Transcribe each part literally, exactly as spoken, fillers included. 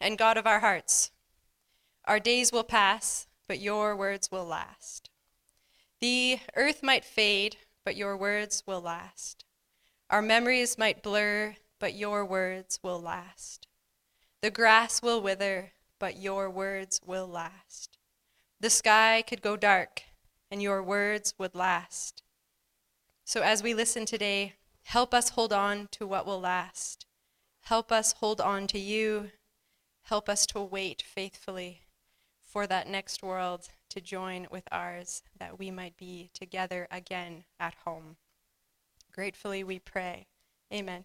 and God of our hearts, our days will pass, but your words will last. The earth might fade, but your words will last. Our memories might blur, but your words will last. The grass will wither, but your words will last. The sky could go dark, and your words would last. So as we listen today, help us hold on to what will last. Help us hold on to you. Help us to wait faithfully for that next world to join with ours, that we might be together again at home. Gratefully we pray. Amen.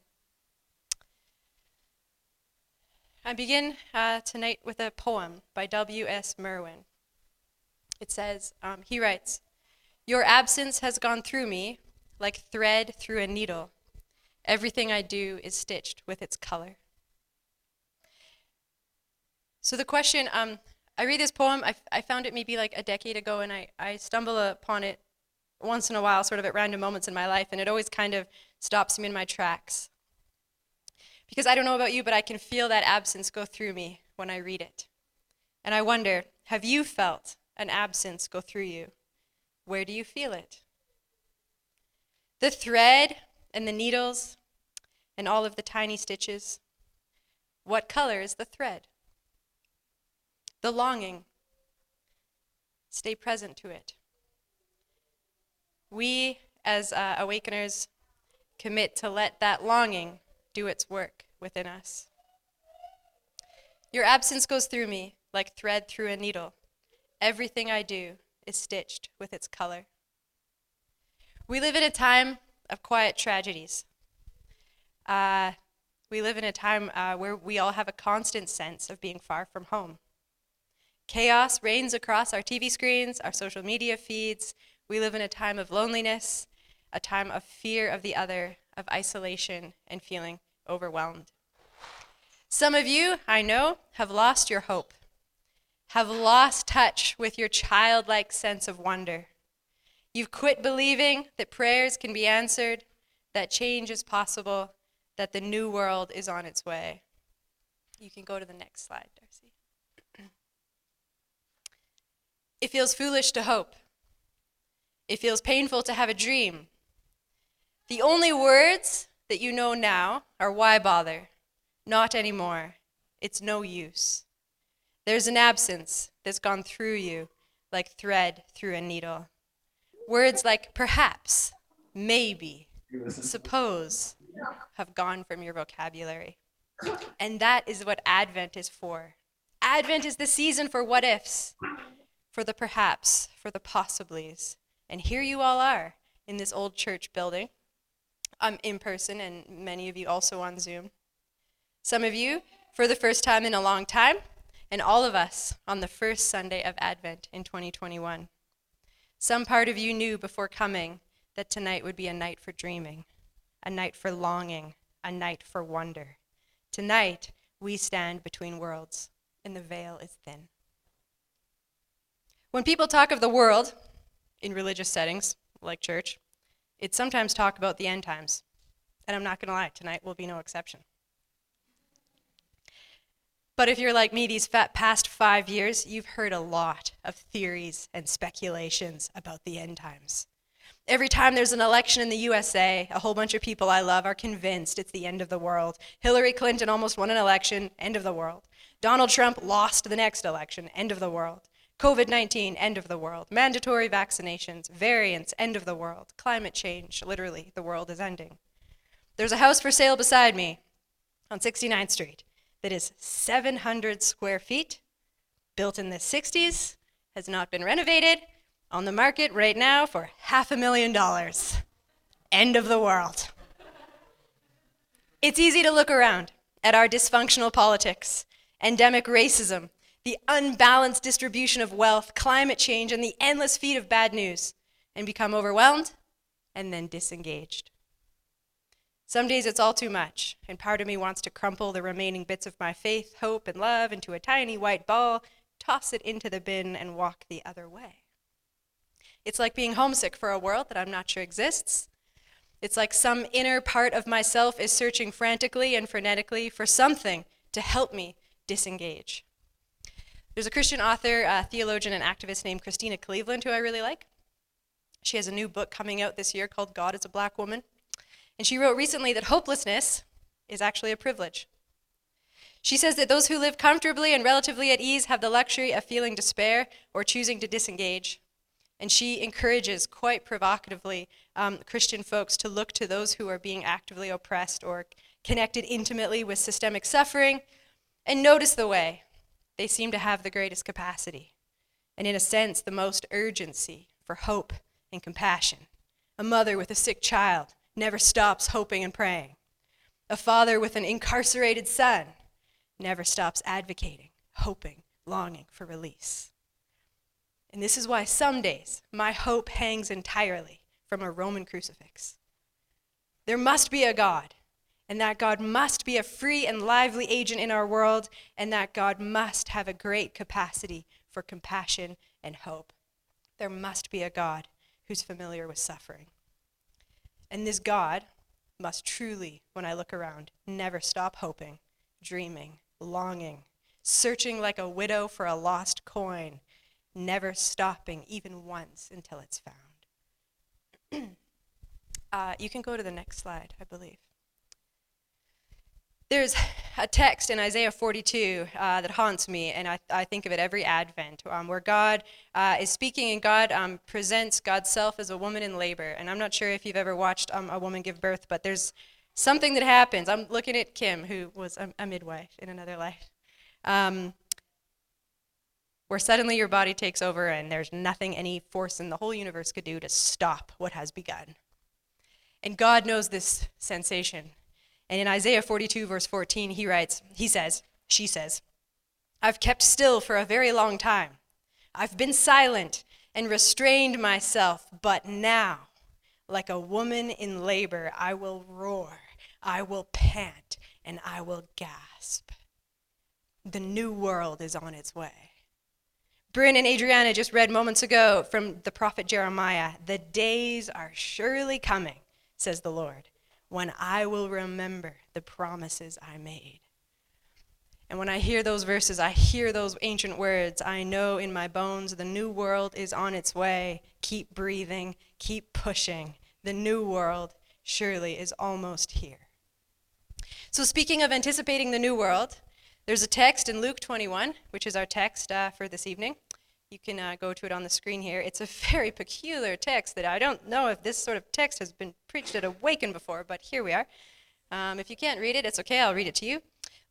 I begin uh, tonight with a poem by W S Merwin. It says, um, he writes, "Your absence has gone through me like thread through a needle. Everything I do is stitched with its color." So the question, um, I read this poem, I, I found it maybe like a decade ago, and I, I stumble upon it once in a while, sort of at random moments in my life, and it always kind of stops me in my tracks. Because I don't know about you, but I can feel that absence go through me when I read it. And I wonder, have you felt an absence go through you? Where do you feel it? The thread and the needles and all of the tiny stitches. What color is the thread? The longing, stay present to it. We, as uh, awakeners, commit to let that longing do its work within us. Your absence goes through me like thread through a needle. Everything I do is stitched with its color. We live in a time of quiet tragedies. Uh, we live in a time uh, where we all have a constant sense of being far from home. Chaos reigns across our T V screens, our social media feeds. We live in a time of loneliness, a time of fear of the other, of isolation, and feeling overwhelmed. Some of you, I know, have lost your hope, have lost touch with your childlike sense of wonder. You've quit believing that prayers can be answered, that change is possible, that the new world is on its way. You can go to the next slide, Darcy. It feels foolish to hope. It feels painful to have a dream. The only words that you know now are why bother, not anymore, it's no use. There's an absence that's gone through you like thread through a needle. Words like perhaps, maybe, suppose have gone from your vocabulary. And that is what Advent is for. Advent is the season for what ifs. For the perhaps, for the possiblies. And here you all are in this old church building. I'm um, in person, and many of you also on Zoom. Some of you for the first time in a long time, and all of us on the first Sunday of Advent in twenty twenty-one. Some part of you knew before coming that tonight would be a night for dreaming, a night for longing, a night for wonder. Tonight, we stand between worlds, and the veil is thin. When people talk of the world in religious settings, like church, it's sometimes talk about the end times. And I'm not going to lie, tonight will be no exception. But if you're like me these past five years, you've heard a lot of theories and speculations about the end times. Every time there's an election in the U S A, a whole bunch of people I love are convinced it's the end of the world. Hillary Clinton almost won an election, end of the world. Donald Trump lost the next election, end of the world. covid nineteen, end of the world. Mandatory vaccinations, variants, end of the world. Climate change, literally, the world is ending. There's a house for sale beside me on sixty-ninth street that is seven hundred square feet, built in the sixties, has not been renovated, on the market right now for half a million dollars. End of the world. It's easy to look around at our dysfunctional politics endemic racism, the unbalanced distribution of wealth, climate change, and the endless feed of bad news, and become overwhelmed and then disengaged. Some days it's all too much, and part of me wants to crumple the remaining bits of my faith, hope, and love into a tiny white ball, toss it into the bin, and walk the other way. It's like being homesick for a world that I'm not sure exists. It's like some inner part of myself is searching frantically and frenetically for something to help me disengage. There's a Christian author, a theologian, and activist named Christina Cleveland who I really like. She has a new book coming out this year called God is a Black Woman. And she wrote recently that hopelessness is actually a privilege. She says that those who live comfortably and relatively at ease have the luxury of feeling despair or choosing to disengage. And she encourages, quite provocatively, um, Christian folks to look to those who are being actively oppressed or connected intimately with systemic suffering and notice the way they seem to have the greatest capacity and, in a sense, the most urgency for hope and compassion. A mother with a sick child never stops hoping and praying. A father with an incarcerated son never stops advocating, hoping, longing for release. And this is why some days my hope hangs entirely from a Roman crucifix. There must be a God, and that God must be a free and lively agent in our world, and that God must have a great capacity for compassion and hope. There must be a God who's familiar with suffering. And this God must truly, when I look around, never stop hoping, dreaming, longing, searching like a widow for a lost coin, never stopping even once until it's found. uh, you can go to the next slide, I believe. There's a text in Isaiah forty-two uh, that haunts me, and I, I think of it every Advent, um, where God uh, is speaking and God um, presents God's self as a woman in labor. And I'm not sure if you've ever watched um, a woman give birth, but there's something that happens. I'm looking at Kim, who was a, a midwife in another life, um, where suddenly your body takes over and there's nothing any force in the whole universe could do to stop what has begun. And God knows this sensation. And in Isaiah forty-two, verse fourteen, he writes, he says, she says, I've kept still for a very long time. I've been silent and restrained myself, but now, like a woman in labor, I will roar, I will pant, and I will gasp. The new world is on its way. Bryn and Adriana just read moments ago from the prophet Jeremiah, the days are surely coming, says the Lord, when I will remember the promises I made. And when I hear those verses, I hear those ancient words, I know in my bones the new world is on its way. Keep breathing, keep pushing. The new world surely is almost here. So speaking of anticipating the new world, there's a text in Luke twenty-one, which is our text uh, for this evening. You can uh, go to it on the screen here. It's a very peculiar text that I don't know if this sort of text has been preached at Awaken before, but here we are. Um, if you can't read it, it's okay, I'll read it to you.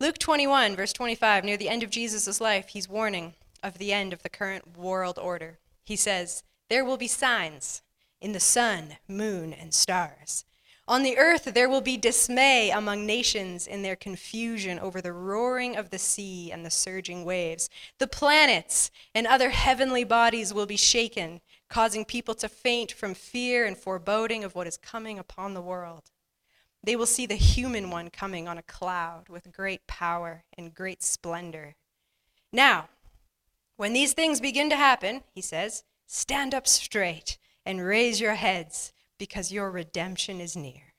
Luke twenty-one, verse twenty-five, near the end of Jesus' life, he's warning of the end of the current world order. He says, there will be signs in the sun, moon, and stars. On the earth there will be dismay among nations in their confusion over the roaring of the sea and the surging waves. The planets and other heavenly bodies will be shaken, causing people to faint from fear and foreboding of what is coming upon the world. They will see the human one coming on a cloud with great power and great splendor. Now, when these things begin to happen, he says, stand up straight and raise your heads, because your redemption is near.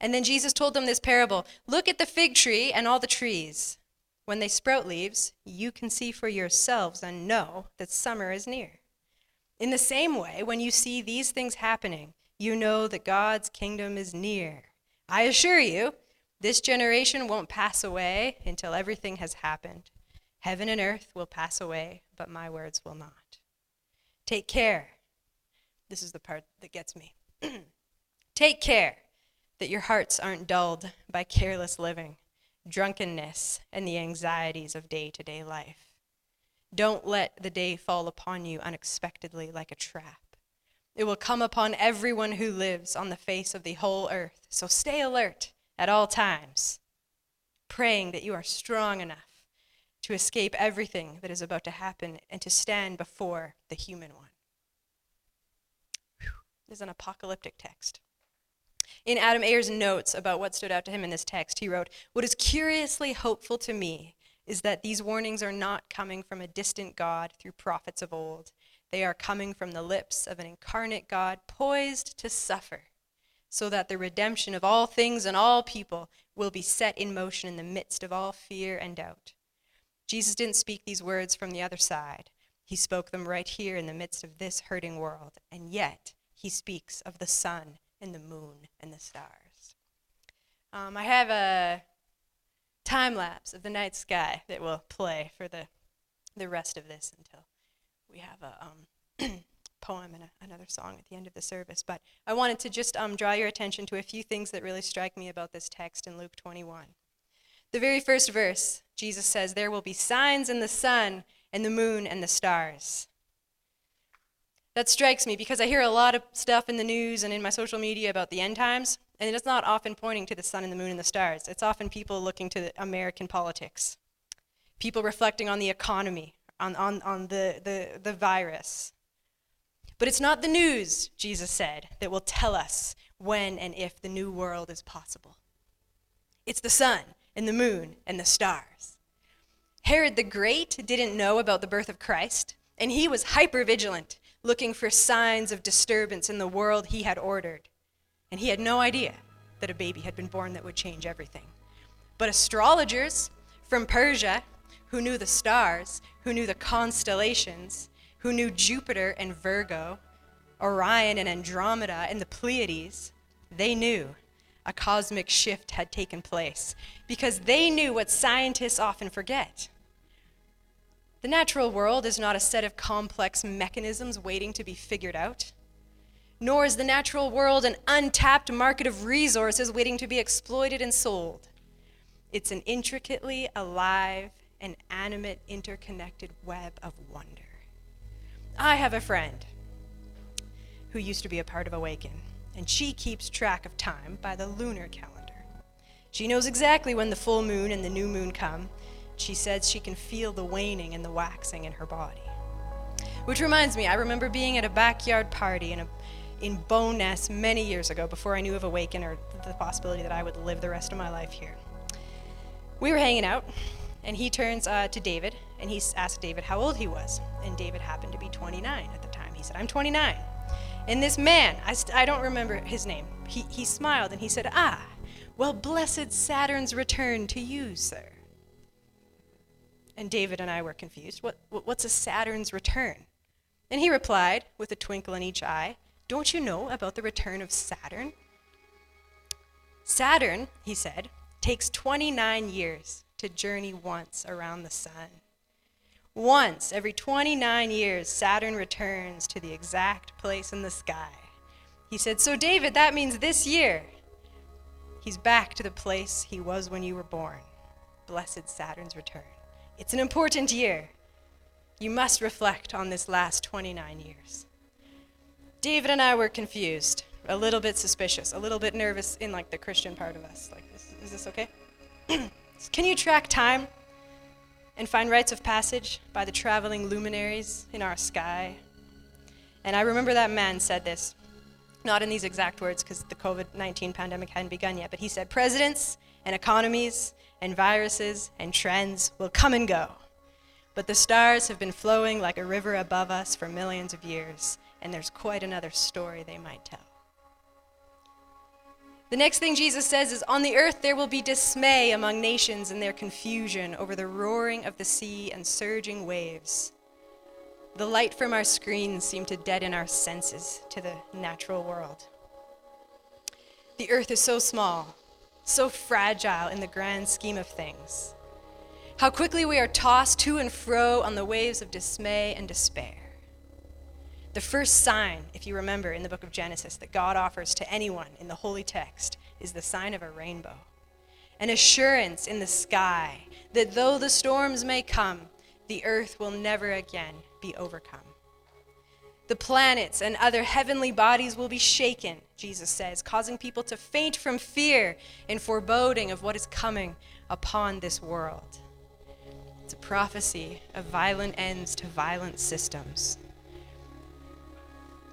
And then Jesus told them this parable. Look at the fig tree and all the trees. When they sprout leaves, you can see for yourselves and know that summer is near. In the same way, when you see these things happening, you know that God's kingdom is near. I assure you, this generation won't pass away until everything has happened. Heaven and earth will pass away, but my words will not. Take care. This is the part that gets me. Take care that your hearts aren't dulled by careless living, drunkenness, and the anxieties of day-to-day life. Don't let the day fall upon you unexpectedly like a trap. It will come upon everyone who lives on the face of the whole earth. So stay alert at all times, praying that you are strong enough to escape everything that is about to happen and to stand before the human one. Whew. This is an apocalyptic text. In Adam Ayer's notes about what stood out to him in this text, he wrote, "What is curiously hopeful to me is that these warnings are not coming from a distant God through prophets of old. They are coming from the lips of an incarnate God poised to suffer, so that the redemption of all things and all people will be set in motion in the midst of all fear and doubt." Jesus didn't speak these words from the other side. He spoke them right here in the midst of this hurting world, and yet he speaks of the sun and the moon and the stars. Um, I have a time lapse of the night sky that will play for the the rest of this until we have a um, poem and a, another song at the end of the service. But I wanted to just um, draw your attention to a few things that really strike me about this text in Luke twenty-one. The very first verse, Jesus says, "There will be signs in the sun and the moon and the stars." That strikes me because I hear a lot of stuff in the news and in my social media about the end times, and it's not often pointing to the sun and the moon and the stars. It's often people looking to the American politics, people reflecting on the economy, on, on, on the, the, the virus. But it's not the news, Jesus said, that will tell us when and if the new world is possible. It's the sun and the moon and the stars. Herod the Great didn't know about the birth of Christ, and he was hyper-vigilant, looking for signs of disturbance in the world he had ordered. And he had no idea that a baby had been born that would change everything. But astrologers from Persia, who knew the stars, who knew the constellations, who knew Jupiter and Virgo, Orion and Andromeda and the Pleiades, they knew a cosmic shift had taken place because they knew what scientists often forget. The natural world is not a set of complex mechanisms waiting to be figured out, nor is the natural world an untapped market of resources waiting to be exploited and sold. It's an intricately alive and animate, interconnected web of wonder. I have a friend who used to be a part of Awaken, and she keeps track of time by the lunar calendar. She knows exactly when the full moon and the new moon come. She says she can feel the waning and the waxing in her body. Which reminds me, I remember being at a backyard party in a, in Bowness many years ago before I knew of Awaken or the possibility that I would live the rest of my life here. We were hanging out, and he turns uh, to David, and he asked David how old he was. And David happened to be twenty-nine at the time. He said, "I'm twenty-nine. And this man, I, st- I don't remember his name, he, he smiled and he said, "Ah, well, blessed Saturn's return to you, sir." And David and I were confused. What, what's a Saturn's return? And he replied, with a twinkle in each eye, "Don't you know about the return of Saturn? Saturn," he said, "takes twenty-nine years to journey once around the sun. Once every twenty-nine years, Saturn returns to the exact place in the sky." He said, "So David, that means this year, he's back to the place he was when you were born. Blessed Saturn's return. It's an important year. You must reflect on this last twenty-nine years. David and I were confused, a little bit suspicious, a little bit nervous in like the Christian part of us. Like, is, is this okay? Can you track time and find rites of passage by the traveling luminaries in our sky? And I remember that man said this, not in these exact words because the covid nineteen pandemic hadn't begun yet, but he said, "Presidents and economies and viruses and trends will come and go, but the stars have been flowing like a river above us for millions of years, and there's quite another story they might tell." The next thing Jesus says is, "On the earth there will be dismay among nations and their confusion over the roaring of the sea and surging waves." The light from our screens seemed to deaden our senses to the natural world. The earth is so small, so fragile in the grand scheme of things. How quickly we are tossed to and fro on the waves of dismay and despair. The first sign, if you remember in the book of Genesis, that God offers to anyone in the holy text is the sign of a rainbow, an assurance in the sky that though the storms may come, the earth will never again be overcome. The planets and other heavenly bodies will be shaken, Jesus says, causing people to faint from fear and foreboding of what is coming upon this world. It's a prophecy of violent ends to violent systems.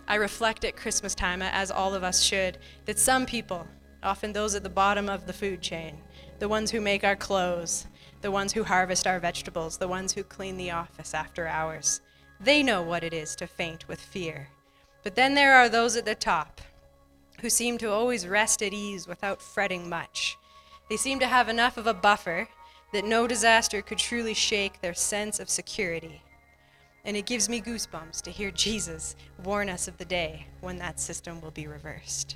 I reflect at Christmas time, as all of us should, that some people, often those at the bottom of the food chain, the ones who make our clothes, the ones who harvest our vegetables, the ones who clean the office after hours, they know what it is to faint with fear. But then there are those at the top who seem to always rest at ease without fretting much. They seem to have enough of a buffer that no disaster could truly shake their sense of security. And it gives me goosebumps to hear Jesus warn us of the day when that system will be reversed.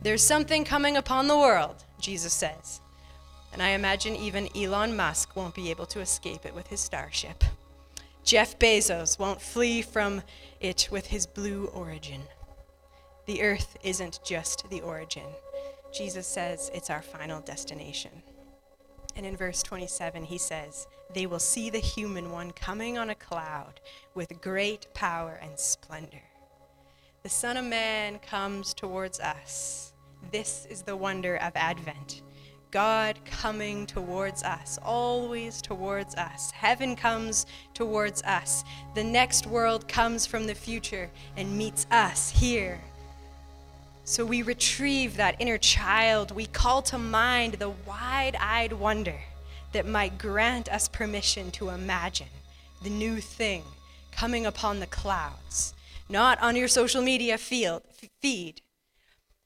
There's something coming upon the world, Jesus says. And I imagine even Elon Musk won't be able to escape it with his starship. Jeff Bezos won't flee from it with his blue origin. The earth isn't just the origin. Jesus says it's our final destination. And in verse twenty-seven, he says, "They will see the human one coming on a cloud with great power and splendor. The Son of Man comes towards us." This is the wonder of Advent. God coming towards us, always towards us. Heaven comes towards us. The next world comes from the future and meets us here. So we retrieve that inner child. We call to mind the wide-eyed wonder that might grant us permission to imagine the new thing coming upon the clouds, not on your social media field, feed,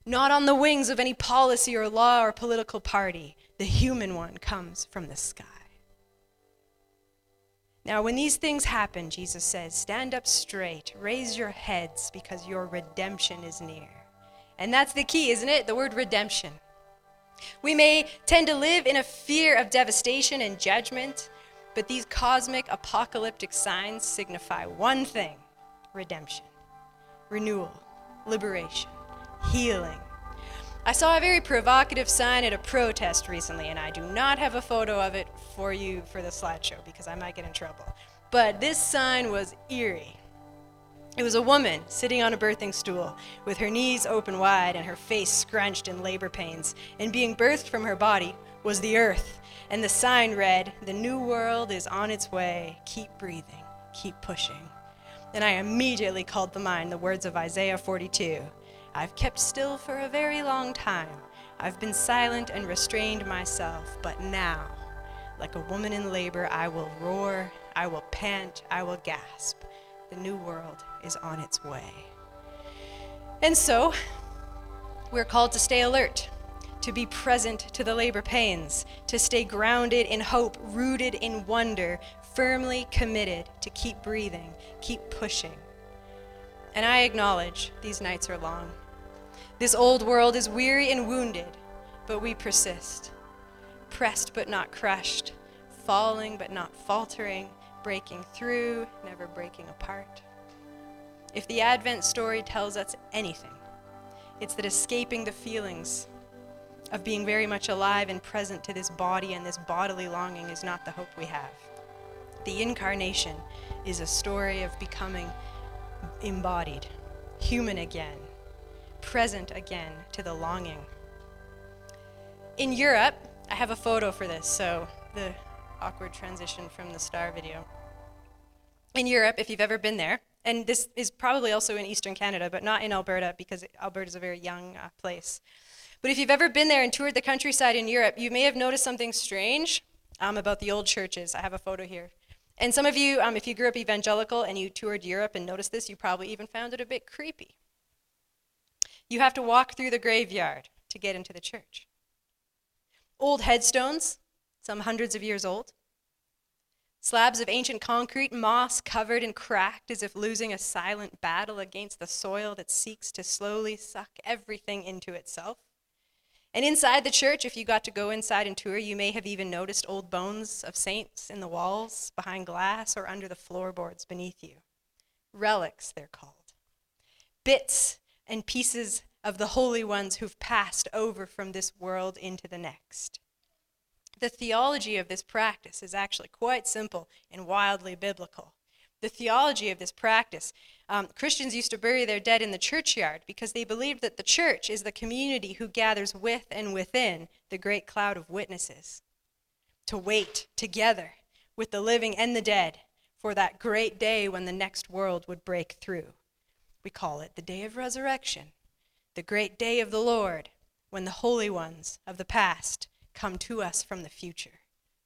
not on the wings of any policy or law or political party. The human one comes from the sky. Now, when these things happen, Jesus says, stand up straight, raise your heads, because your redemption is near. And that's the key, isn't it? The word redemption. We may tend to live in a fear of devastation and judgment, but these cosmic apocalyptic signs signify one thing: redemption, renewal, liberation, healing. I saw a very provocative sign at a protest recently, and I do not have a photo of it for you for the slideshow because I might get in trouble. But this sign was eerie. It was a woman sitting on a birthing stool with her knees open wide and her face scrunched in labor pains, and being birthed from her body was the earth. And the sign read, "The new world is on its way. Keep breathing, keep pushing." And I immediately called to mind the words of Isaiah forty-two. "I've kept still for a very long time. I've been silent and restrained myself, but now, like a woman in labor, I will roar, I will pant, I will gasp. The new world is on its way." And so, we're called to stay alert, to be present to the labor pains, to stay grounded in hope, rooted in wonder, firmly committed to keep breathing, keep pushing. And I acknowledge these nights are long. This old world is weary and wounded, but we persist, pressed but not crushed, falling but not faltering, breaking through, never breaking apart. If the Advent story tells us anything, it's that escaping the feelings of being very much alive and present to this body and this bodily longing is not the hope we have. The incarnation is a story of becoming embodied, human again, present again to the longing. In Europe, I have a photo for this, so the awkward transition from the star video. In Europe, if you've ever been there, and this is probably also in Eastern Canada, but not in Alberta, because Alberta is a very young uh, place. But if you've ever been there and toured the countryside in Europe, you may have noticed something strange um, about the old churches. I have a photo here. And some of you, um, if you grew up evangelical and you toured Europe and noticed this, you probably even found it a bit creepy. You have to walk through the graveyard to get into the church. Old headstones, some hundreds of years old. Slabs of ancient concrete, moss covered and cracked as if losing a silent battle against the soil that seeks to slowly suck everything into itself. And inside the church, if you got to go inside and tour, you may have even noticed old bones of saints in the walls, behind glass, or under the floorboards beneath you. Relics, they're called. Bits and pieces of the holy ones who've passed over from this world into the next. The theology of this practice is actually quite simple and wildly biblical. The theology of this practice, um, Christians used to bury their dead in the churchyard because they believed that the church is the community who gathers with and within the great cloud of witnesses to wait together with the living and the dead for that great day when the next world would break through. We call it the day of resurrection, the great day of the Lord, when the holy ones of the past come to us from the future,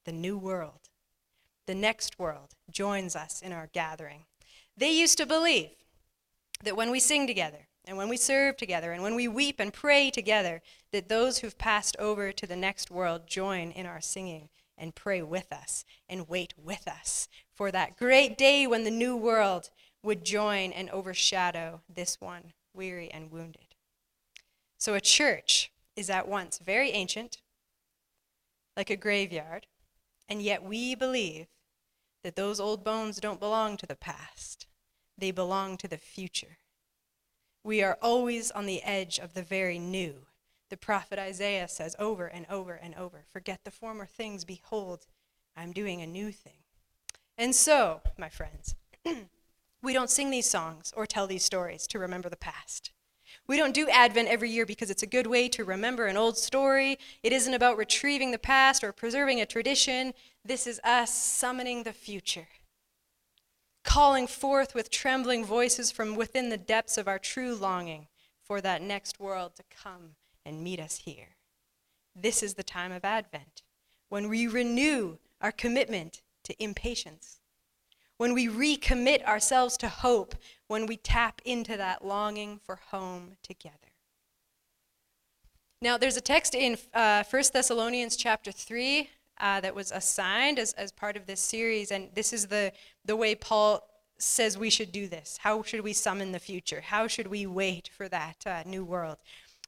the new world. The next world joins us in our gathering. They used to believe that when we sing together, and when we serve together, and when we weep and pray together, that those who've passed over to the next world join in our singing and pray with us and wait with us for that great day when the new world would join and overshadow this one, weary and wounded. So a church is at once very ancient, like a graveyard, and yet we believe that those old bones don't belong to the past. They belong to the future. We are always on the edge of the very new. The prophet Isaiah says over and over and over, forget the former things, behold, I'm doing a new thing. And so, my friends, we don't sing these songs or tell these stories to remember the past. We don't do Advent every year because it's a good way to remember an old story. It isn't about retrieving the past or preserving a tradition. This is us summoning the future, calling forth with trembling voices from within the depths of our true longing for that next world to come and meet us here. This is the time of Advent, when we renew our commitment to impatience, when we recommit ourselves to hope, when we tap into that longing for home together. Now, there's a text in uh, First Thessalonians chapter three, Uh, that was assigned as, as part of this series, and this is the, the way Paul says we should do this. How should we summon the future? How should we wait for that uh, new world?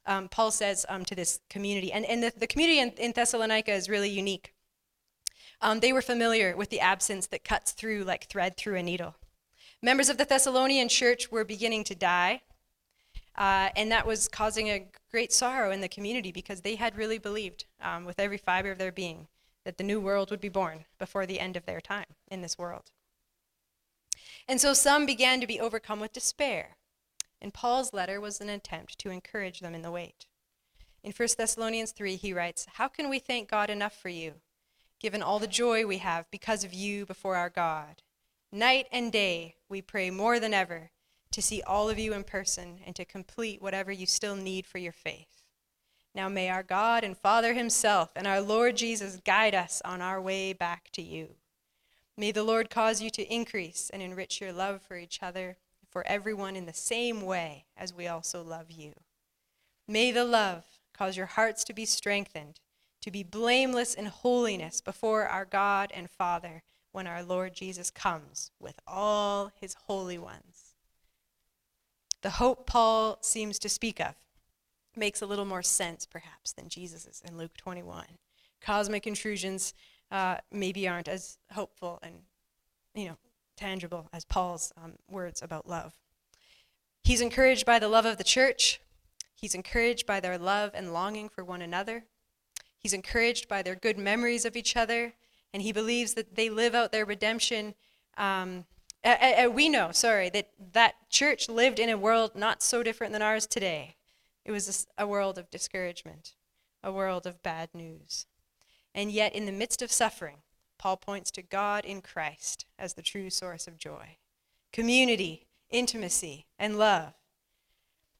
Um, Paul says um, to this community, and, and the, the community in, in Thessalonica is really unique. Um, they were familiar with the absence that cuts through like thread through a needle. Members of the Thessalonian church were beginning to die, Uh, and that was causing a great sorrow in the community because they had really believed um, with every fiber of their being that the new world would be born before the end of their time in this world. And so some began to be overcome with despair, and Paul's letter was an attempt to encourage them in the wait. In First Thessalonians three, he writes, "How can we thank God enough for you, given all the joy we have because of you before our God? Night and day we pray more than ever to see all of you in person and to complete whatever you still need for your faith. Now may our God and Father himself and our Lord Jesus guide us on our way back to you. May the Lord cause you to increase and enrich your love for each other, for everyone in the same way as we also love you. May the love cause your hearts to be strengthened, to be blameless in holiness before our God and Father when our Lord Jesus comes with all his holy ones." The hope Paul seems to speak of makes a little more sense, perhaps, than Jesus's in Luke twenty-one. Cosmic intrusions uh, maybe aren't as hopeful and, you know, tangible as Paul's um, words about love. He's encouraged by the love of the church. He's encouraged by their love and longing for one another. He's encouraged by their good memories of each other, and he believes that they live out their redemption. Um, uh, uh, we know, sorry, that that church lived in a world not so different than ours today. It was a world of discouragement, a world of bad news. And yet, in the midst of suffering, Paul points to God in Christ as the true source of joy, community, intimacy, and love.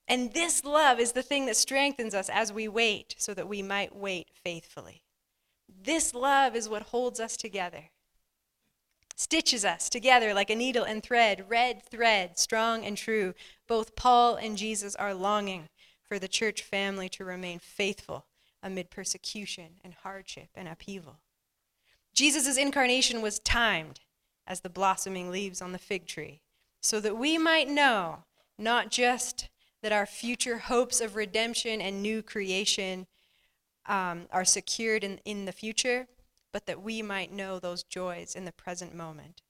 And this love is the thing that strengthens us as we wait, so that we might wait faithfully. This love is what holds us together, stitches us together like a needle and thread, red thread, strong and true. Both Paul and Jesus are longing for the church family to remain faithful amid persecution and hardship and upheaval. Jesus' incarnation was timed as the blossoming leaves on the fig tree, so that we might know not just that our future hopes of redemption and new creation um, are secured in, in the future, but that we might know those joys in the present moment.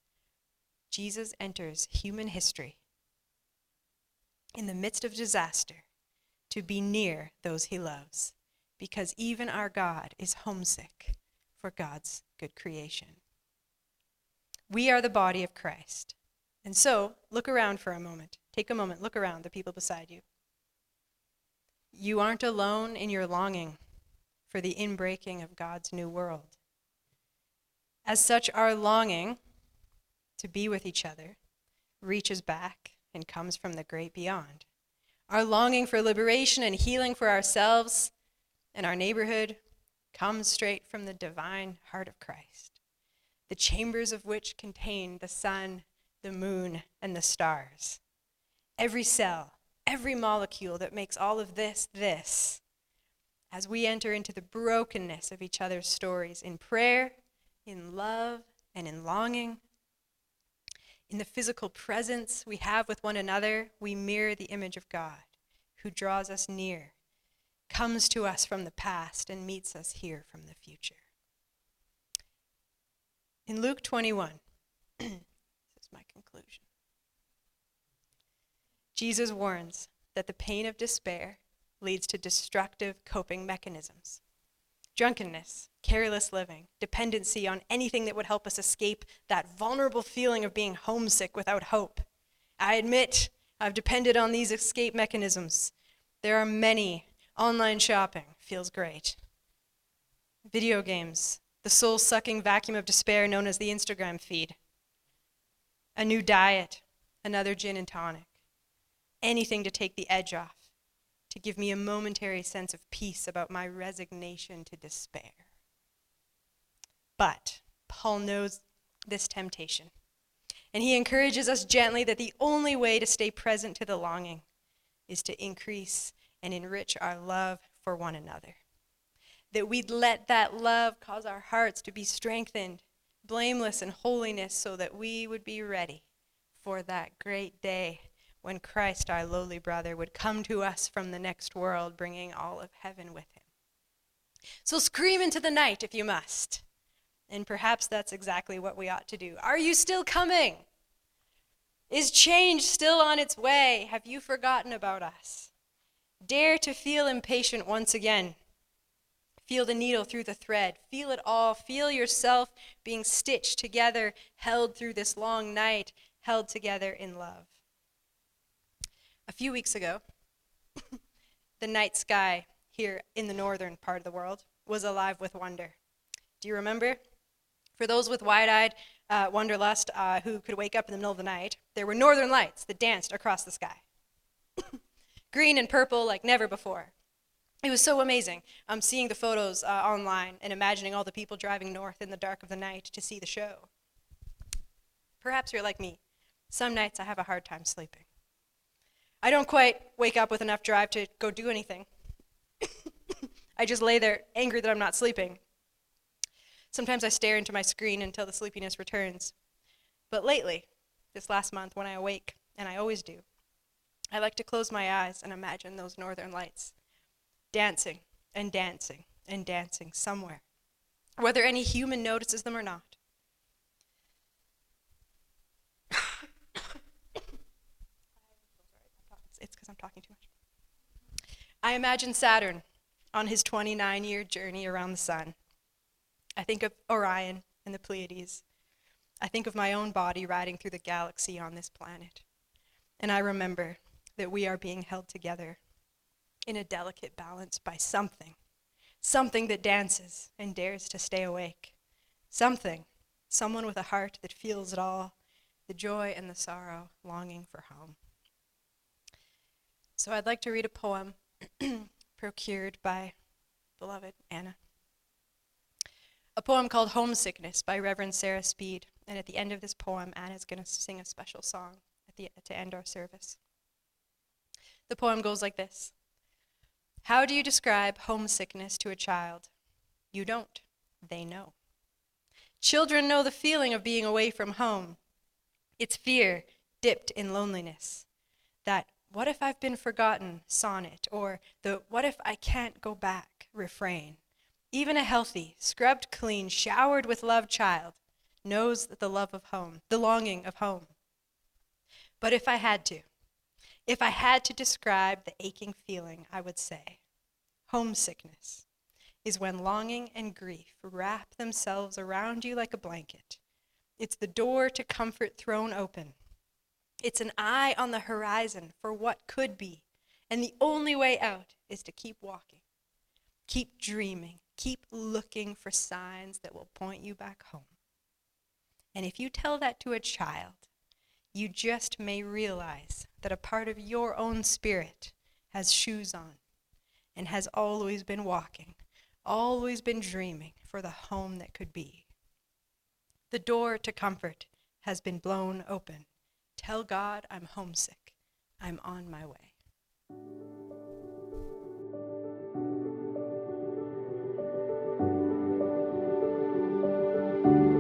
Jesus enters human history in the midst of disaster to be near those he loves, because even our God is homesick for God's good creation. We are the body of Christ. And so, look around for a moment. Take a moment, look around the people beside you. You aren't alone in your longing for the inbreaking of God's new world. As such, our longing to be with each other reaches back and comes from the great beyond. Our longing for liberation and healing for ourselves and our neighborhood comes straight from the divine heart of Christ, the chambers of which contain the sun, the moon, and the stars. Every cell, every molecule that makes all of this, this. As we enter into the brokenness of each other's stories in prayer, in love, and in longing, in the physical presence we have with one another, we mirror the image of God, who draws us near, comes to us from the past, and meets us here from the future. In Luke twenty-one, this is my conclusion. Jesus warns that the pain of despair leads to destructive coping mechanisms. Drunkenness, careless living, dependency on anything that would help us escape that vulnerable feeling of being homesick without hope. I admit I've depended on these escape mechanisms. There are many. Online shopping feels great. Video games, the soul-sucking vacuum of despair known as the Instagram feed. A new diet, another gin and tonic. Anything to take the edge off, to give me a momentary sense of peace about my resignation to despair. But Paul knows this temptation, and he encourages us gently that the only way to stay present to the longing is to increase and enrich our love for one another, that we'd let that love cause our hearts to be strengthened, blameless in holiness, so that we would be ready for that great day when Christ, our lowly brother, would come to us from the next world, bringing all of heaven with him. So scream into the night if you must. And perhaps that's exactly what we ought to do. Are you still coming? Is change still on its way? Have you forgotten about us? Dare to feel impatient once again. Feel the needle through the thread. Feel it all. Feel yourself being stitched together, held through this long night, held together in love. A few weeks ago, the night sky here in the northern part of the world was alive with wonder. Do you remember? For those with wide-eyed uh, wanderlust uh, who could wake up in the middle of the night, there were northern lights that danced across the sky. Green and purple like never before. It was so amazing. I'm seeing the photos uh, online and imagining all the people driving north in the dark of the night to see the show. Perhaps you're like me. Some nights I have a hard time sleeping. I don't quite wake up with enough drive to go do anything. I just lay there angry that I'm not sleeping. Sometimes I stare into my screen until the sleepiness returns. But lately, this last month, when I awake, and I always do, I like to close my eyes and imagine those northern lights dancing and dancing and dancing somewhere, whether any human notices them or not. It's because I'm talking too much. I imagine Saturn on his twenty-nine-year journey around the sun. I think of Orion and the Pleiades. I think of my own body riding through the galaxy on this planet. And I remember that we are being held together in a delicate balance by something, something that dances and dares to stay awake, something, someone with a heart that feels it all, the joy and the sorrow, longing for home. So I'd like to read a poem procured by beloved Anna. A poem called Homesickness by Reverend Sarah Speed. And at the end of this poem, Anna's going to sing a special song at the, to end our service. The poem goes like this. How do you describe homesickness to a child? You don't. They know. Children know the feeling of being away from home. It's fear dipped in loneliness. That what if I've been forgotten sonnet, or the what if I can't go back refrain. Even a healthy, scrubbed clean, showered with love child knows that the love of home, the longing of home. But if I had to, if I had to describe the aching feeling, I would say, homesickness is when longing and grief wrap themselves around you like a blanket. It's the door to comfort thrown open. It's an eye on the horizon for what could be, and the only way out is to keep walking, keep dreaming, keep looking for signs that will point you back home. And if you tell that to a child, you just may realize that a part of your own spirit has shoes on and has always been walking, always been dreaming for the home that could be. The door to comfort has been blown open. Tell God I'm homesick. I'm on my way. Thank you.